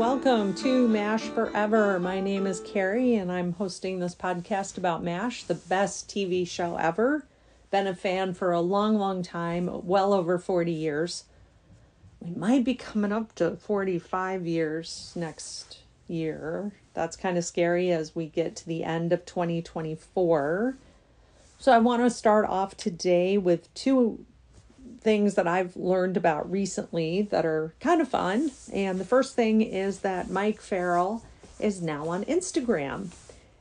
Welcome to MASH Forever. My name is Carrie, and I'm hosting this podcast about MASH, the best TV show ever. Been a fan for a long, long time, well over 40 years. We might be coming up to 45 years next year. That's kind of scary as we get to the end of 2024. So I want to start off today with two things that I've learned about recently that are kind of fun. And the first thing is that Mike Farrell is now on Instagram.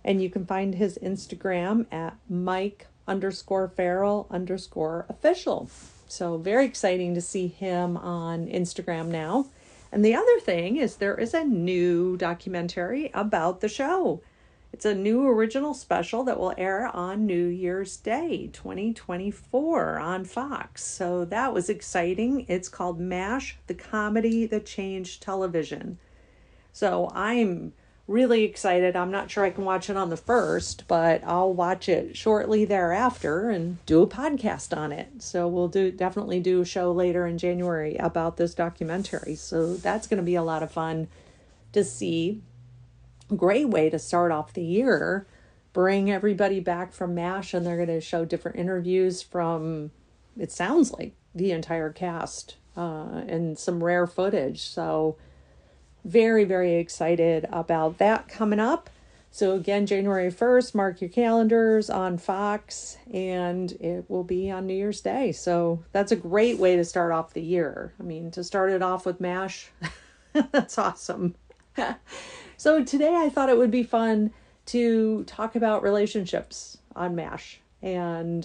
And you can find his Instagram at Mike_Farrell_official. So very exciting to see him on Instagram now. And the other thing is there is a new documentary about the show. It's a new original special that will air on New Year's Day, 2024 on Fox. So that was exciting. It's called M*A*S*H, the Comedy that Changed Television. So I'm really excited. I'm not sure I can watch it on the 1st, but I'll watch it shortly thereafter and do a podcast on it. So we'll definitely do a show later in January about this documentary. So that's going to be a lot of fun to see. Great way to start off the year, bring everybody back from MASH, and they're going to show different interviews from, it sounds like, the entire cast and some rare footage. So very, very excited about that coming up. So again, January 1st, mark your calendars on Fox, and it will be on New Year's Day. So that's a great way to start off the year. I mean, to start it off with MASH, that's awesome. So today I thought it would be fun to talk about relationships on MASH. And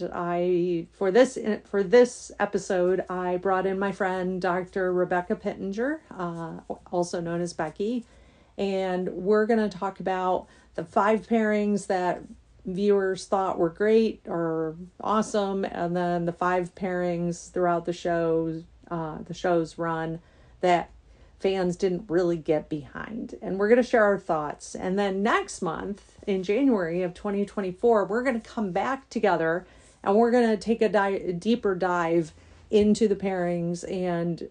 for this episode, I brought in my friend, Dr. Rebecca Pittenger, also known as Becky. And we're going to talk about the 5 pairings that viewers thought were great or awesome. And then the 5 pairings throughout the show's run that fans didn't really get behind. And we're going to share our thoughts. And then next month, in January of 2024, we're going to come back together and we're going to take a deeper dive into the pairings and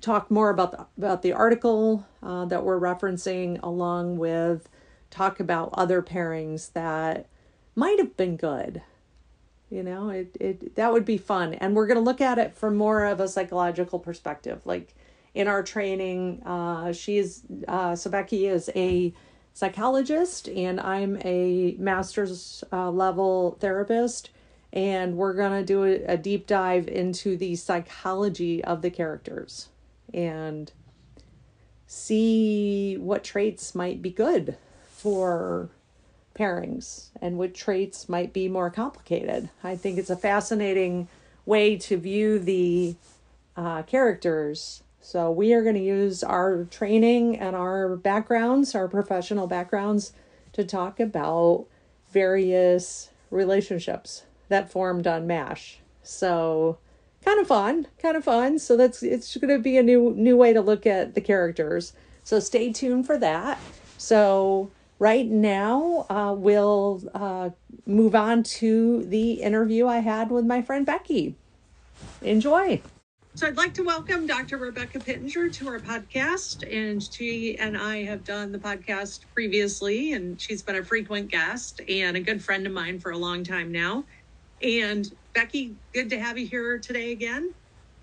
talk more about the article that we're referencing, along with talk about other pairings that might have been good. You know, that would be fun. And we're going to look at it from more of a psychological perspective, like in our training, Becky is a psychologist and I'm a master's level therapist. And we're going to do a deep dive into the psychology of the characters and see what traits might be good for pairings and what traits might be more complicated. I think it's a fascinating way to view the characters. So we are going to use our training and our backgrounds, our professional backgrounds, to talk about various relationships that formed on MASH. So kind of fun. So it's going to be a new way to look at the characters. So stay tuned for that. So right now, we'll move on to the interview I had with my friend Becky. Enjoy. So I'd like to welcome Dr. Rebecca Pittenger to our podcast. And she and I have done the podcast previously, and she's been a frequent guest and a good friend of mine for a long time now. And Becky, good to have you here today again.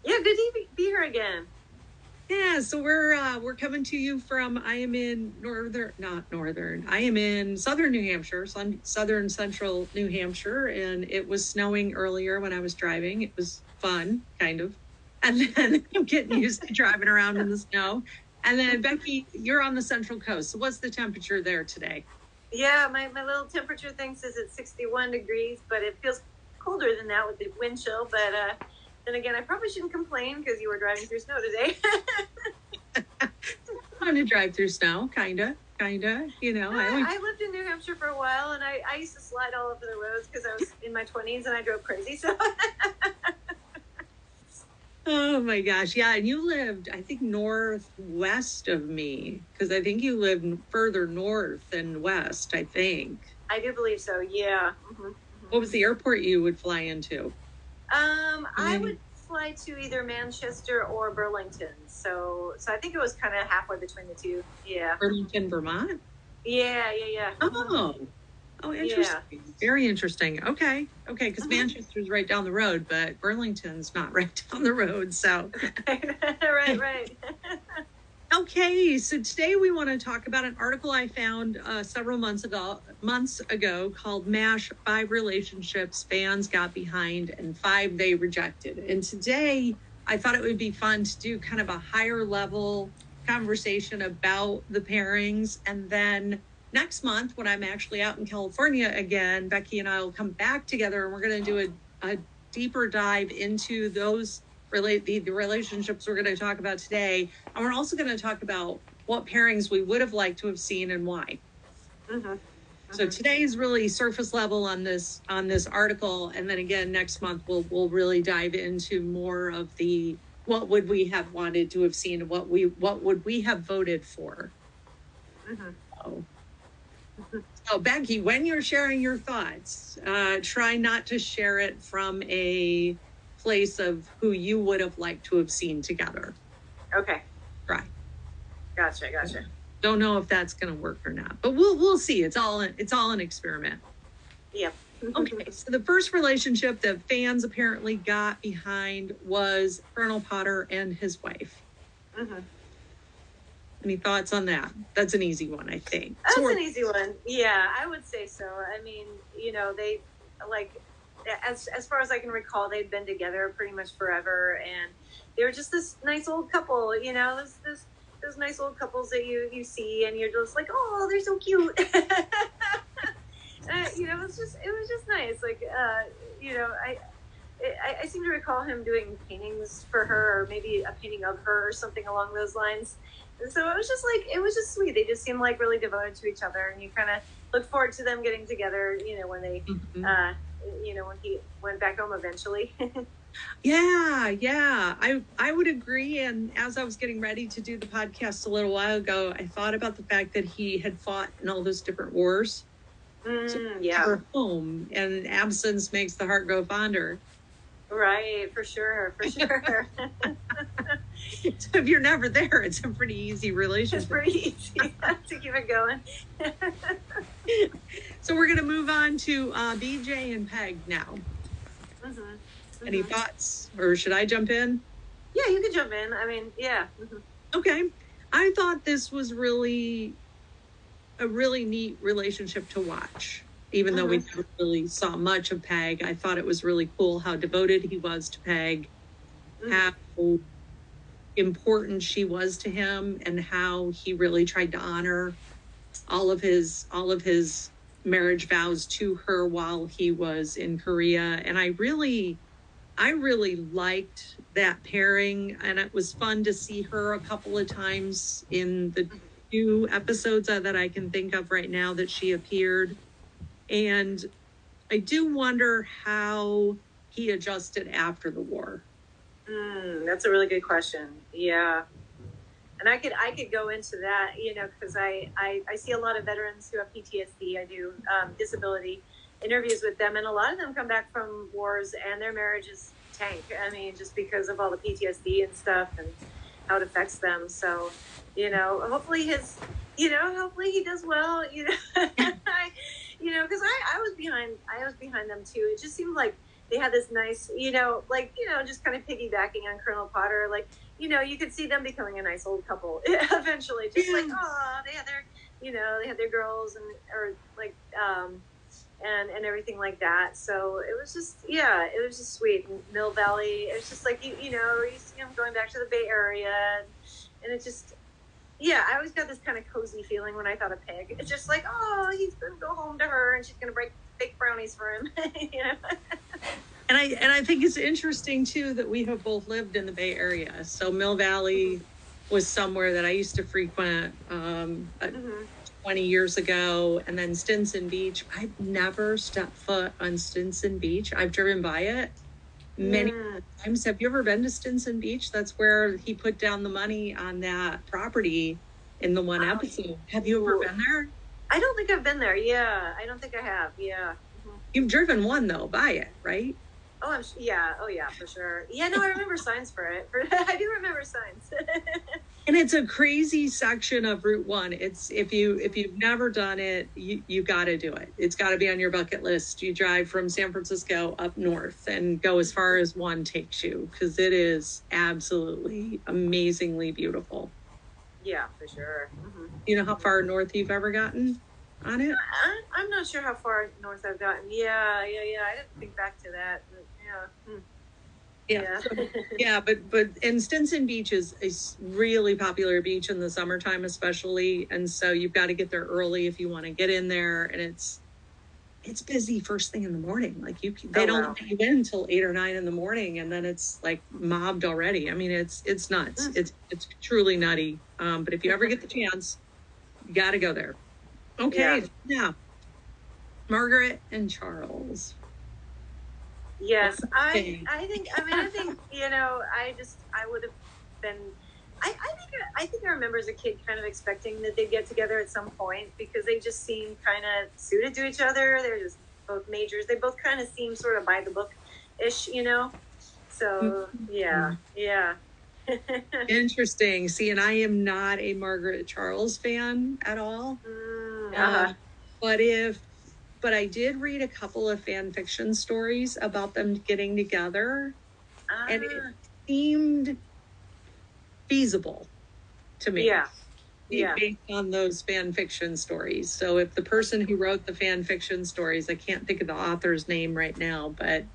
Yeah, good to be here again. Yeah, so we're coming to you from, I am in southern New Hampshire, southern central New Hampshire, and it was snowing earlier when I was driving. It was fun, kind of, and then I'm getting used to driving around in the snow. And then Becky, you're on the Central Coast, so what's the temperature there today? Yeah, my little temperature thing says it's 61 degrees, but it feels colder than that with the wind chill, but and again, I probably shouldn't complain because you were driving through snow today. I'm to drive through snow, kinda. You know, I lived in New Hampshire for a while, and I used to slide all over the roads because I was in my 20s and I drove crazy. So. Oh my gosh, yeah, and you lived, I think, northwest of me, because I think you lived further north than west. I think. I do believe so. Yeah. Mm-hmm. What was the airport you would fly into? I would fly to either Manchester or Burlington. So I think it was kind of halfway between the two. Yeah. Burlington, Vermont? Yeah. Oh, interesting. Yeah. Very interesting. Okay, because Manchester's right down the road, but Burlington's not right down the road, so. Right. Okay, so today we want to talk about an article I found several months ago called MASH, 5 Relationships Fans Got Behind and 5 They Rejected. And today I thought it would be fun to do kind of a higher level conversation about the pairings. And then next month, when I'm actually out in California again, Becky and I will come back together and we're going to do a deeper dive into those the relationships we're going to talk about today. And we're also going to talk about what pairings we would have liked to have seen and why. So today's really surface level on this article, and then again next month we'll really dive into more of the what would we have wanted to have seen and what would we have voted for. So Becky, when you're sharing your thoughts, try not to share it from a place of who you would have liked to have seen together. Okay. Right. Gotcha. Don't know if that's going to work or not, but we'll see. It's all an experiment. Yep. Okay. So the first relationship that fans apparently got behind was Colonel Potter and his wife. Any thoughts on that? That's an easy one, I think. An easy one. Yeah, I would say so. I mean, they like. As far as I can recall, they'd been together pretty much forever, and they were just this nice old couple, those nice old couples that you see, and you're just like, oh, they're so cute. It was just nice. Like, I seem to recall him doing paintings for her, or maybe a painting of her, or something along those lines. And so it was just sweet. They just seemed like really devoted to each other, and you kind of look forward to them getting together. When they. When he went back home eventually. Yeah. I would agree. And as I was getting ready to do the podcast a little while ago, I thought about the fact that he had fought in all those different wars. For home, and absence makes the heart grow fonder. Right. For sure. So if you're never there, it's a pretty easy relationship. It's pretty easy to keep it going. So we're going to move on to BJ and Peg now. Any thoughts? Or should I jump in? Yeah, you can jump in. I mean, yeah. Okay. I thought this was really a really neat relationship to watch. Even though we never really saw much of Peg, I thought it was really cool how devoted he was to Peg, how important she was to him, and how he really tried to honor all of his marriage vows to her while he was in Korea. And I really liked that pairing, and it was fun to see her a couple of times in the two episodes that I can think of right now that she appeared. And I do wonder how he adjusted after the war. That's a really good question. Yeah. And I could go into that, because I see a lot of veterans who have PTSD. I do disability interviews with them, and a lot of them come back from wars and their marriages tank. I mean, just because of all the PTSD and stuff and how it affects them. So, hopefully he does well, because I was behind them too. It just seemed like they had this nice, just kind of piggybacking on Colonel Potter. Like, you could see them becoming a nice old couple eventually. Just like, oh, they had their girls and everything like that. So it was just, it was just sweet. And Mill Valley, it was just like, you see them going back to the Bay Area, and it just. Yeah, I always got this kind of cozy feeling when I thought of Peg. It's just like, oh, he's going to go home to her, and she's going to bake brownies for him. And I think it's interesting, too, that we have both lived in the Bay Area. So Mill Valley was somewhere that I used to frequent 20 years ago. And then Stinson Beach. I've never stepped foot on Stinson Beach. I've driven by it many times. Have you ever been to Stinson Beach? That's where he put down the money on that property in the one episode. Have you ever been there? I don't think I've been there. Yeah, I don't think I have. Yeah. You've driven by it, right? Oh, I'm yeah. Oh, yeah, for sure. Yeah, no, I remember signs for it. I do remember signs. And it's a crazy section of Route 1. It's if you've never done it, you got to do it. It's got to be on your bucket list. You drive from San Francisco up north and go as far as one takes you, because it is absolutely amazingly beautiful. Yeah, for sure. Mm-hmm. You know how far north you've ever gotten on it? I'm not sure how far north I've gotten. Yeah. I didn't think back to that. But yeah. Hmm. Yeah. Yeah, but and Stinson Beach is a really popular beach in the summertime especially, and so you've got to get there early if you want to get in there, and it's busy first thing in the morning. Like they don't leave in until 8 or 9 in the morning, and then it's like mobbed already. I mean, it's nuts. Mm. It's truly nutty. But if you ever get the chance, you got to go there. Okay. Yeah. Margaret and Charles. Yes, I think you know, I think I remember as a kid kind of expecting that they'd get together at some point, because they just seemed kind of suited to each other. They're just both majors. They both kind of seem sort of by the book ish, you know? So yeah. Interesting. See, and I am not a Margaret Charles fan at all. But I did read a couple of fan fiction stories about them getting together, and it seemed feasible to me. Yeah. Based on those fan fiction stories. So if the person who wrote the fan fiction stories, I can't think of the author's name right now, if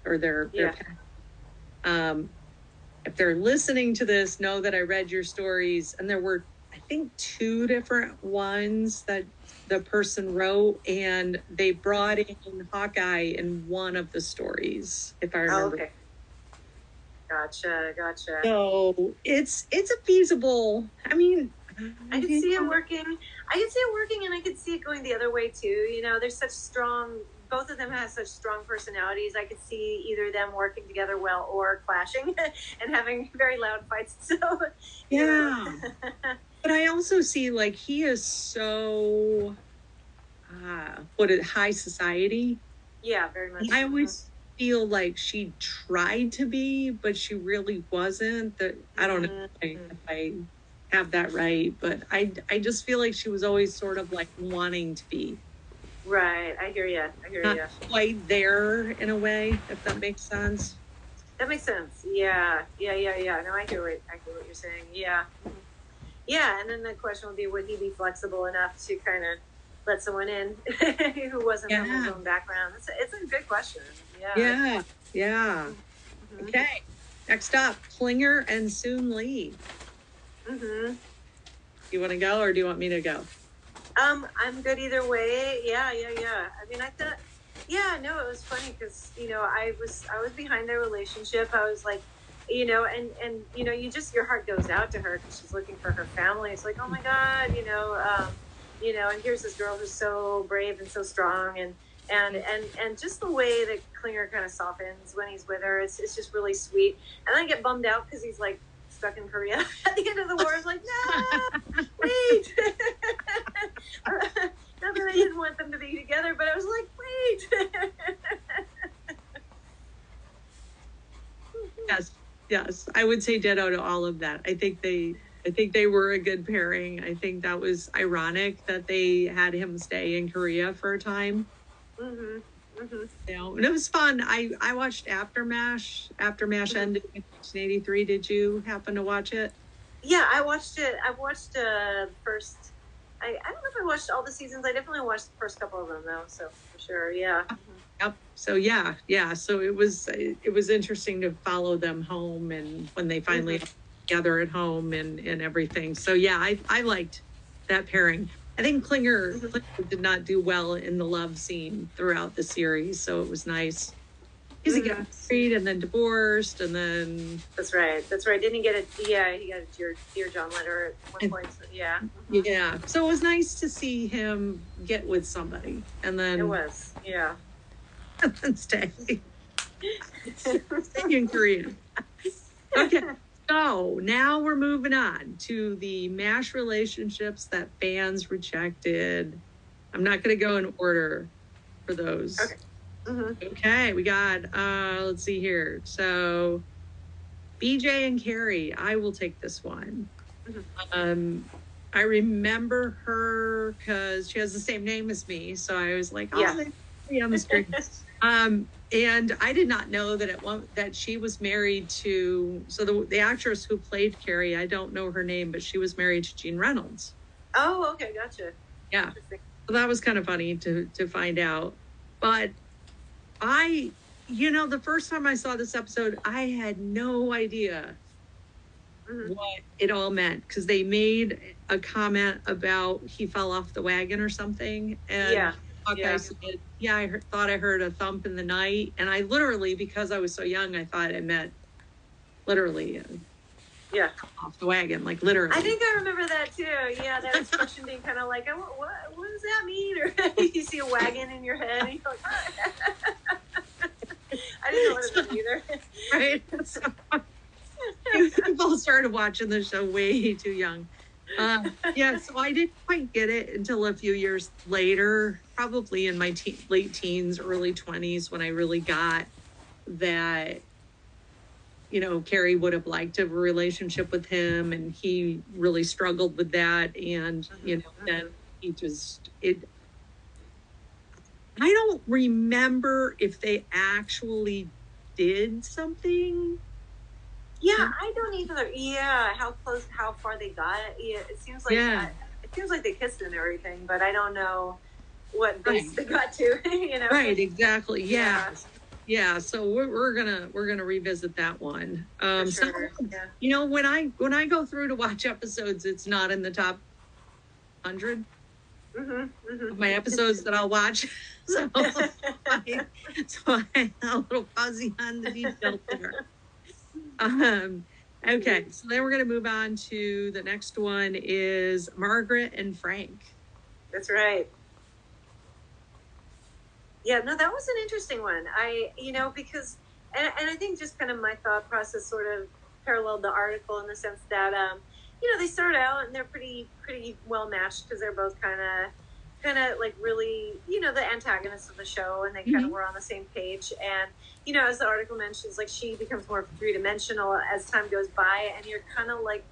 they're listening to this, know that I read your stories, and there were, I think, 2 different ones that the person wrote, and they brought in Hawkeye in one of the stories, if I remember. Oh, okay. Gotcha. So it's a feasible. I mean, I could see it working. And I could see it going the other way too. You know, both of them have such strong personalities. I could see either them working together well or clashing and having very loud fights. So yeah. But I also see, like, he is so, high society. Yeah, very much. I always feel like she tried to be, but she really wasn't. I don't know if I have that right, but I just feel like she was always sort of, like, wanting to be. Right, I hear you. Not quite there, in a way, if that makes sense. That makes sense, yeah. No, I hear what you're saying, yeah. Yeah, and then the question would be, would he be flexible enough to kind of let someone in who wasn't from his own background? It's a good question. Yeah. Mm-hmm. Okay, next up, Klinger and Soon Lee. Mm-hmm. You want to go, or do you want me to go? I'm good either way. Yeah. I mean, I thought, it was funny because, you know, I was behind their relationship. I was like, you know, and you know, you just, your heart goes out to her because she's looking for her family. It's like, oh my God, you know, and here's this girl who's so brave and so strong, and just the way that Klinger kind of softens when he's with her, it's just really sweet. And I get bummed out because he's like stuck in Korea at the end of the war. I was like, no, wait. Not that I didn't want them to be together, but I was like, wait. Yes, I would say ditto to all of that. I think they were a good pairing. I think that was ironic that they had him stay in Korea for a time. Mm-hmm. You know, and it was fun. I watched After MASH. After MASH ended in 1983. Did you happen to watch it? Yeah, I watched it. I watched first. I don't know if I watched all the seasons. I definitely watched the first couple of them though. So for sure, yeah. Yep. So yeah. So it was interesting to follow them home, and when they finally gather at home and everything. So yeah, I liked that pairing. I think Klinger did not do well in the love scene throughout the series, so it was nice. Because he got married and then divorced, and then that's right. Didn't he get a he got a dear John letter at one point? So, yeah. Mm-hmm. Yeah. So it was nice to see him get with somebody, and then it was and stay in Korea. Okay. So now we're moving on to the MASH relationships that fans rejected. I'm not going to go in order for those. Okay. Okay, we got, let's see here. So, BJ and Carrie, I will take this one. I remember her because she has the same name as me. So I was like, oh, yeah, on the screen. And I did not know that that she was married to, so the actress who played Carrie, I don't know her name, but she was married to Jean Reynolds. Oh, okay, gotcha. Yeah. So that was kind of funny to find out. But you know, the first time I saw this episode, I had no idea what it all meant, because they made a comment about he fell off the wagon or something, and Hawkeye said, I thought I heard a thump in the night, and I literally, because I was so young, I thought it meant literally off the wagon, like literally. I think I remember that too. Yeah, that expression being kind of like, oh, what does that mean? Or you see a wagon in your head and you're like, I didn't know what it meant either. Right. So, people started watching the show way too young. So I didn't quite get it until a few years later, probably in my late teens, early 20s, when I really got that, you know, Carrie would have liked to have a relationship with him, and he really struggled with that. And, you know, then he just, I don't remember if they actually did something. Yeah, I don't either. Yeah, how far they got. Yeah, it seems like they kissed and everything, but I don't know what they got to. You know, right? Exactly. Yeah. So we're gonna revisit that one. For sure. You know, when I go through to watch episodes, it's not in the top 100 of my episodes that I'll watch. So I'm a little fuzzy on the details there. Okay, so then we're going to move on to the next one is Margaret and Frank. That's right. Yeah, no, that was an interesting one. Because I think just kind of my thought process sort of paralleled the article in the sense that, you know, they start out and they're pretty well matched because they're both kind of like really, you know, the antagonists of the show, and they kind of were on the same page. And, you know, as the article mentions, like she becomes more three-dimensional as time goes by, and you're kind of like,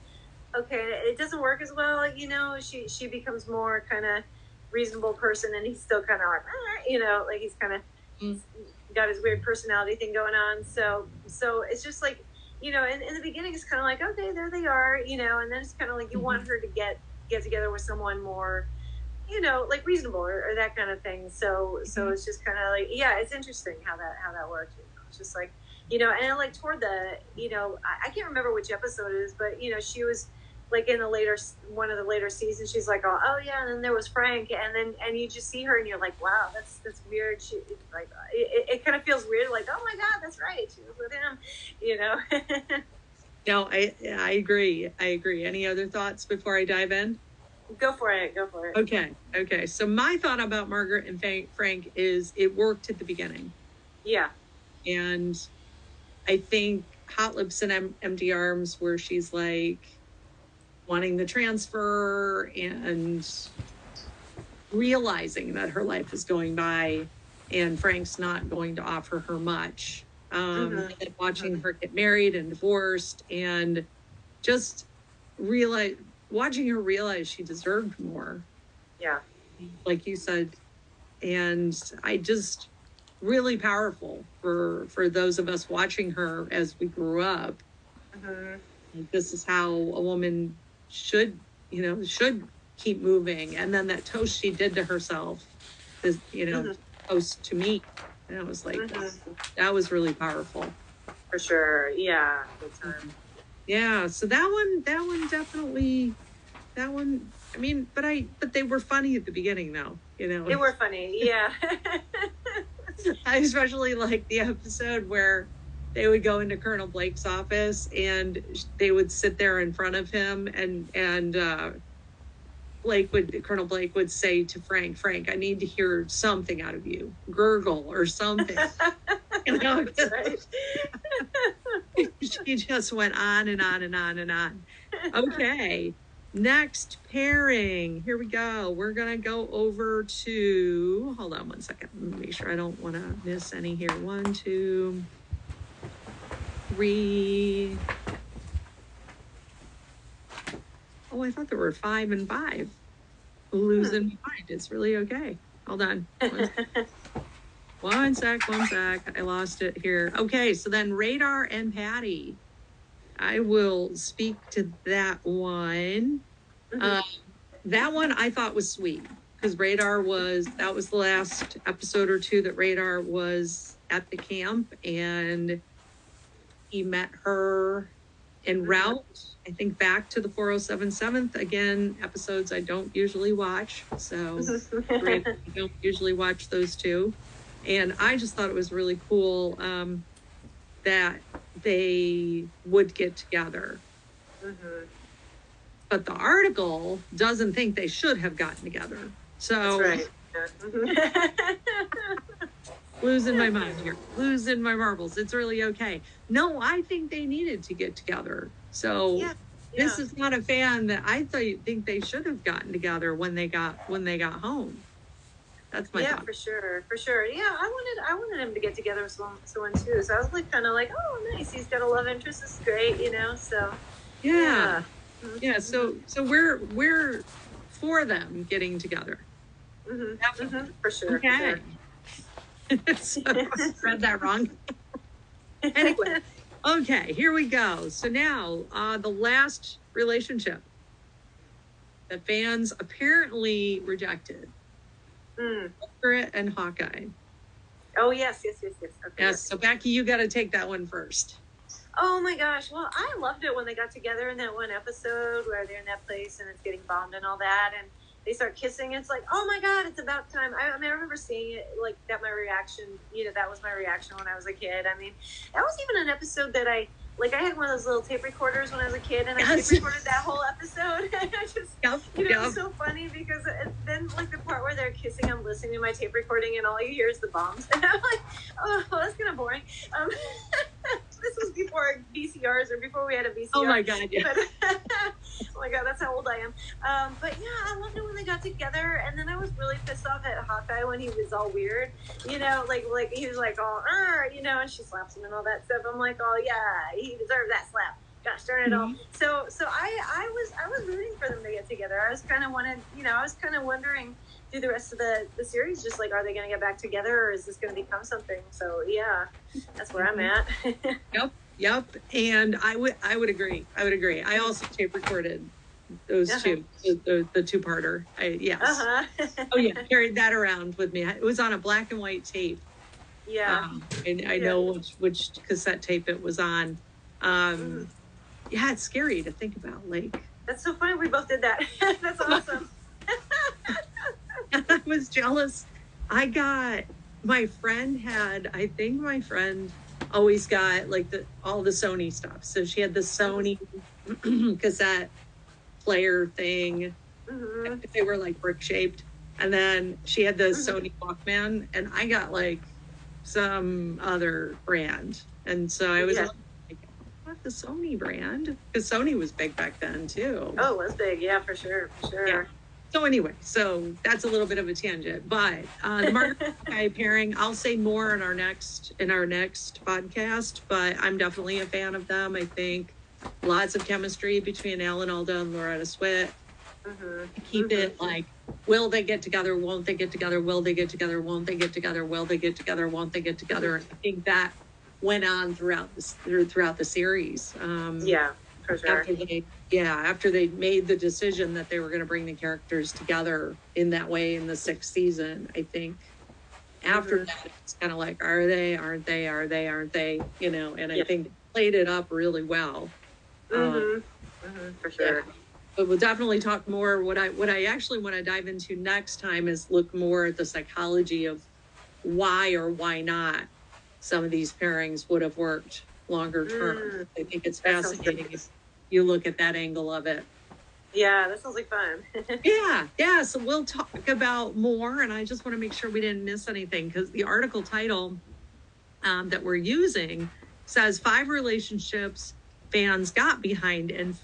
okay, it doesn't work as well, you know, she becomes more kind of reasonable person, and he's still kind of like, you know, like he's kind of got his weird personality thing going on. So it's just like, you know, in the beginning, it's kind of like, okay, there they are, you know, and then it's kind of like you want her to get together with someone more, you know, like reasonable or that kind of thing. So it's just kind of like, yeah, it's interesting how that worked. It's just like, you know, and like toward the, you know, I can't remember which episode it is, but you know, she was like in one of the later seasons, she's like, oh yeah. And then there was Frank. And you just see her and you're like, wow, that's weird. She like, it kind of feels weird. Like, oh my God, that's right. She was with him, you know? No, I agree. Any other thoughts before I dive in? Go for it. Okay. So my thought about Margaret and Frank is it worked at the beginning. Yeah. And I think Hot Lips and Empty Arms, where she's like wanting the transfer and realizing that her life is going by and Frank's not going to offer her much. And watching her get married and divorced and just watching her realize she deserved more. Yeah. Like you said, and I just really powerful for those of us watching her as we grew up. Like, this is how a woman should keep moving. And then that toast she did to herself, this, you know, toast to me. And I was like, that was really powerful. For sure. Yeah. Good time. Yeah, so that one definitely, I mean, but they were funny at the beginning though, you know. They were funny, yeah. I especially liked the episode where they would go into Colonel Blake's office and they would sit there in front of him and Colonel Blake would say to Frank, I need to hear something out of you, gurgle or something. You know, That's right. she just went on and on and on and on. Okay. Next pairing. Here we go. We're going to go over to, hold on one second. Let me make sure I don't want to miss any here. 1, 2, 3. Oh, I thought there were 5 and 5. Losing my mind. It's really okay. Hold on. One sec. I lost it here. Okay, so then Radar and Patty. I will speak to that one. Mm-hmm. That one I thought was sweet because Radar was, that was the last episode or two that Radar was at the camp and he met her en route, I think, back to the 4077th. Again, episodes I don't usually watch. So I don't usually watch those two. And I just thought it was really cool that they would get together. Mm-hmm. But the article doesn't think they should have gotten together. So that's right. Losing my mind here. Losing my marbles. It's really okay. No, I think they needed to get together. So this is not a fan that I think they should have gotten together when they got home. That's my thought. for sure. Yeah, I wanted him to get together with someone too. So I was like, kind of like, oh, nice. He's got a love interest. It's great, you know. So yeah. So we're for them getting together. Mm-hmm. Mm-hmm. For sure. So I read that wrong. Anyway, okay, here we go. So now the last relationship that fans apparently rejected. Margaret and Hawkeye. Oh, yes. Okay, yes, so Becky, you got to take that one first. Oh, my gosh. Well, I loved it when they got together in that one episode where they're in that place and it's getting bombed and all that. And they start kissing. It's like, oh, my God, it's about time. I mean, I remember seeing it like that. My reaction, you know, that was my reaction when I was a kid. I mean, that was even an episode that I had one of those little tape recorders when I was a kid, and I tape recorded that whole episode. And I just, it was so funny because then, like, the part where they're kissing, I'm listening to my tape recording, and all you hear is the bombs. And I'm like, oh, that's kind of boring. This was before VCRs, or before we had a VCR. Oh, my God, yeah. But, oh, my God, that's how old I am. But, yeah, I loved it when they got together, and then I was really pissed off at Hawkeye when he was all weird. You know, like he was like, all, you know, and she slaps him and all that stuff. I'm like, oh, yeah, he deserved that slap. Gosh darn it all. Mm-hmm. So I was rooting for them to get together. I was kind of wondering through the rest of the series, just like, are they going to get back together, or is this going to become something? So yeah, that's where I'm at. Yep. And I would agree. I also tape recorded those two, the two-parter. Yes. Uh-huh. Oh yeah, carried that around with me. It was on a black and white tape. Yeah. And I know which cassette tape it was on. Yeah, it's scary to think about. Like, that's so funny. We both did that. That's awesome. I was jealous. My friend always got like all the Sony stuff. So she had the Sony cassette player thing. Mm-hmm. They were like brick shaped. And then she had the Sony Walkman, and I got like some other brand. And so I was like, what, the Sony brand? Because Sony was big back then too. Oh, it was big. Yeah, for sure. Yeah. So anyway, so that's a little bit of a tangent, but the Margaret Hawkeye pairing, I'll say more in our next podcast, but I'm definitely a fan of them. I think lots of chemistry between Alan Alda and Loretta Swit. Mm-hmm. Keep it like, will they get together? Won't they get together? Will they get together? Won't they get together? Will they get together? Won't they get together? I think that went on throughout the series. For sure. After they made the decision that they were going to bring the characters together in that way in the 6th season, I think after that, it's kind of like, are they, aren't they, are they, aren't they, you know, and I think they played it up really well. For sure. Yeah. But we'll definitely talk more. What I actually want to dive into next time is look more at the psychology of why or why not some of these pairings would have worked longer term. I think it's fascinating if you look at that angle of it. Yeah, that sounds like fun. yeah. So we'll talk about more, and I just want to make sure we didn't miss anything, because the article title that we're using says 5 relationships fans got behind, and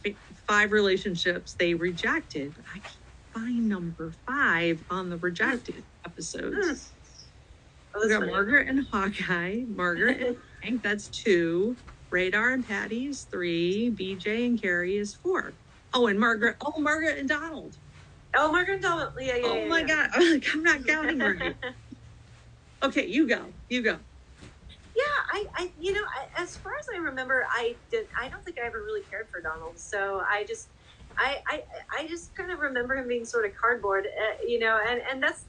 five relationships they rejected. I can't find number 5 on the rejected episodes. We got Margaret and Hawkeye, Margaret and Frank, that's 2. Radar and Patty is 3. BJ and Carrie is 4. Oh, and Margaret. Oh, Margaret and Donald. Oh, Margaret and Donald. Yeah, yeah. Oh my God, I'm not counting Margaret. Okay, you go. You go. Yeah, I, as far as I remember, I don't think I ever really cared for Donald. So I just kind of remember him being sort of cardboard, and that's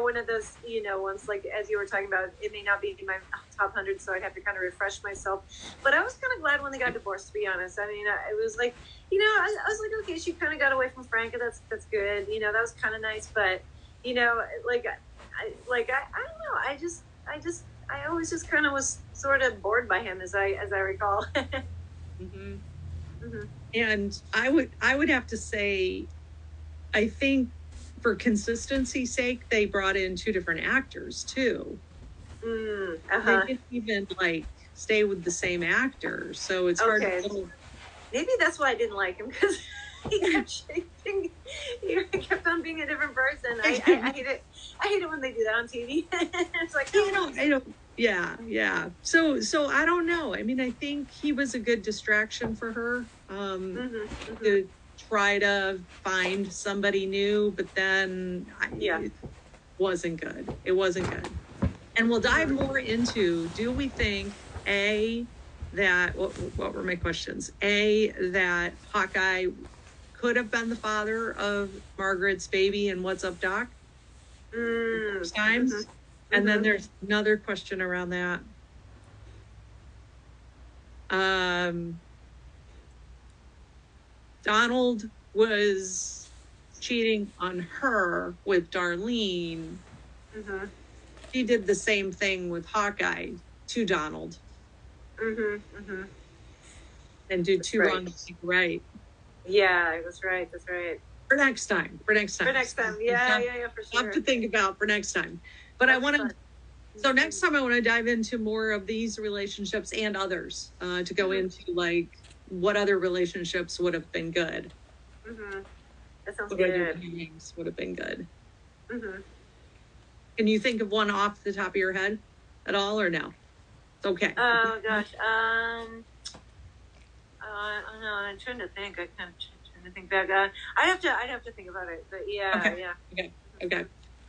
one of those ones, like as you were talking about, it may not be in my top 100, so I'd have to kind of refresh myself. But I was kind of glad when they got divorced, to be honest. I mean, it was like, I was like, okay, she kind of got away from Frank, and that's good. That was kind of nice, but I don't know. I always just kind of was sort of bored by him, as I recall. Mm-hmm. Mm-hmm. And I would have to say, I think for consistency's sake, they brought in 2 different actors too. Mm, uh-huh. They didn't even stay with the same actor, so it's hard to tell. Maybe that's why I didn't like him, because he kept shaking. He kept on being a different person. I hate it. I hate it when they do that on TV. It's like, oh, I don't. Yeah, yeah. So I don't know. I mean, I think he was a good distraction for her mm-hmm. to try to find somebody new, but then it wasn't good. It wasn't good. And we'll dive more into, do we think, A, that, what were my questions? A, that Hawkeye could have been the father of Margaret's baby and What's Up, Doc? Mm-hmm. Times. Mm-hmm. And then there's another question around that. Donald was cheating on her with Darlene. Mm-hmm. She did the same thing with Hawkeye to Donald. Mm-hmm. Mm-hmm. And do 2 wrongs to right. Yeah, that's right. That's right. For next time. For next time. Yeah, for sure. Have to think about for next time. But that's so next time I want to dive into more of these relationships and others to go mm-hmm. into what other relationships would have been good. Mm-hmm. That sounds good. What other meetings would have been good. Mm-hmm. Can you think of one off the top of your head at all, or no? It's okay. Oh gosh, I don't know. I'm trying to think. I kind of trying to think back. I'd have to think about it. But yeah, okay. Yeah. Okay.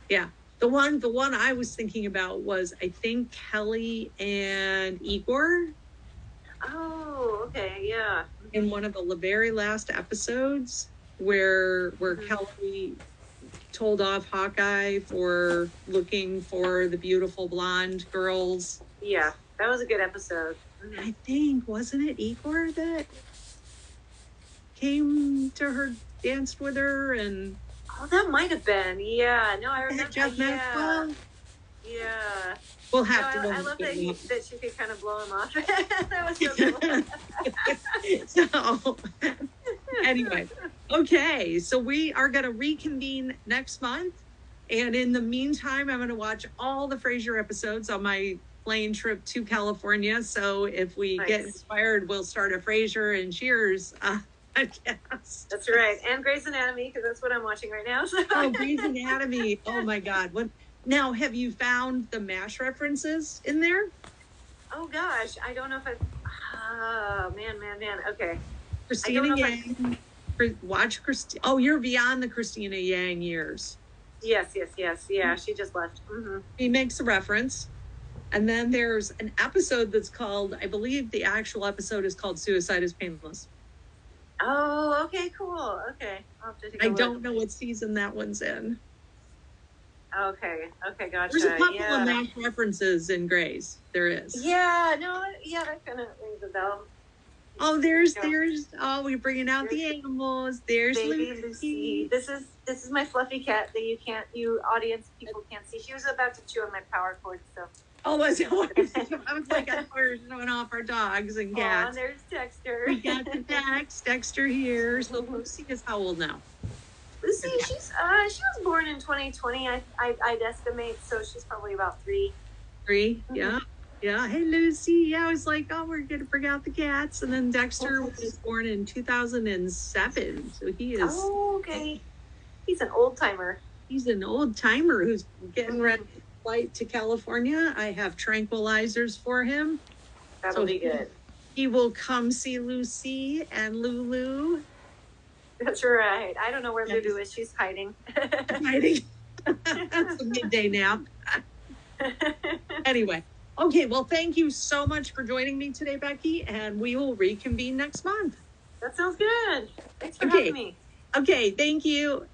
Yeah. The one I was thinking about was, I think, Kellye and Igor. Oh, okay, yeah. In one of the very last episodes where mm-hmm. Kellye told off Hawkeye for looking for the beautiful blonde girls. Yeah, that was a good episode. Mm-hmm. I think, wasn't it Igor that came to her, danced with her, and... Oh, that might have been. Yeah. No, I remember. Maxwell? Yeah. We'll have to. I love that she could kind of blow him off. That was so cool. So, anyway. Okay. So we are going to reconvene next month. And in the meantime, I'm going to watch all the Frasier episodes on my plane trip to California. So if we get inspired, we'll start a Frasier and Cheers podcast. That's right. And Grey's Anatomy, because that's what I'm watching right now. So. Oh, Grey's Anatomy. Oh, my God. What? Now, have you found the MASH references in there? Oh, gosh. I don't know if I've... Oh, man. Okay. Christina Yang. Watch Christina... Oh, you're beyond the Christina Yang years. Yes. Yeah, mm-hmm. She just left. Mm-hmm. He makes a reference. And then there's an episode that's called... I believe the actual episode is called Suicide is Painless. Oh, okay, cool. Okay. I don't know what season that one's in. Okay, gotcha. There's a couple of MASH references in Grey's. There is. Yeah, no, yeah, that kind of rings a bell. Oh, we're bringing out the animals. There's Baby Lucy. This is my fluffy cat that you audience people can't see. She was about to chew on my power cord, so. Oh, I was like, I was showing off our dogs and cats. Oh, there's Dexter. We got the Dexter here. So Lucy is how old now? Lucy, she's she was born in 2020. I'd estimate, so she's probably about 3. Mm-hmm. Yeah. Yeah, hey Lucy. I was like, oh, we're gonna bring out the cats, and then Dexter was born in 2007, so he is. Oh, okay. He's an old timer. He's an old timer who's getting ready to flight to California. I have tranquilizers for him. That'll be good. He will come see Lucy and Lulu. That's right. I don't know where Lulu is. She's hiding. Hiding. That's a midday nap. Anyway. Okay, well, thank you so much for joining me today, Becky, and we will reconvene next month. That sounds good. Thanks for having me. Okay, thank you.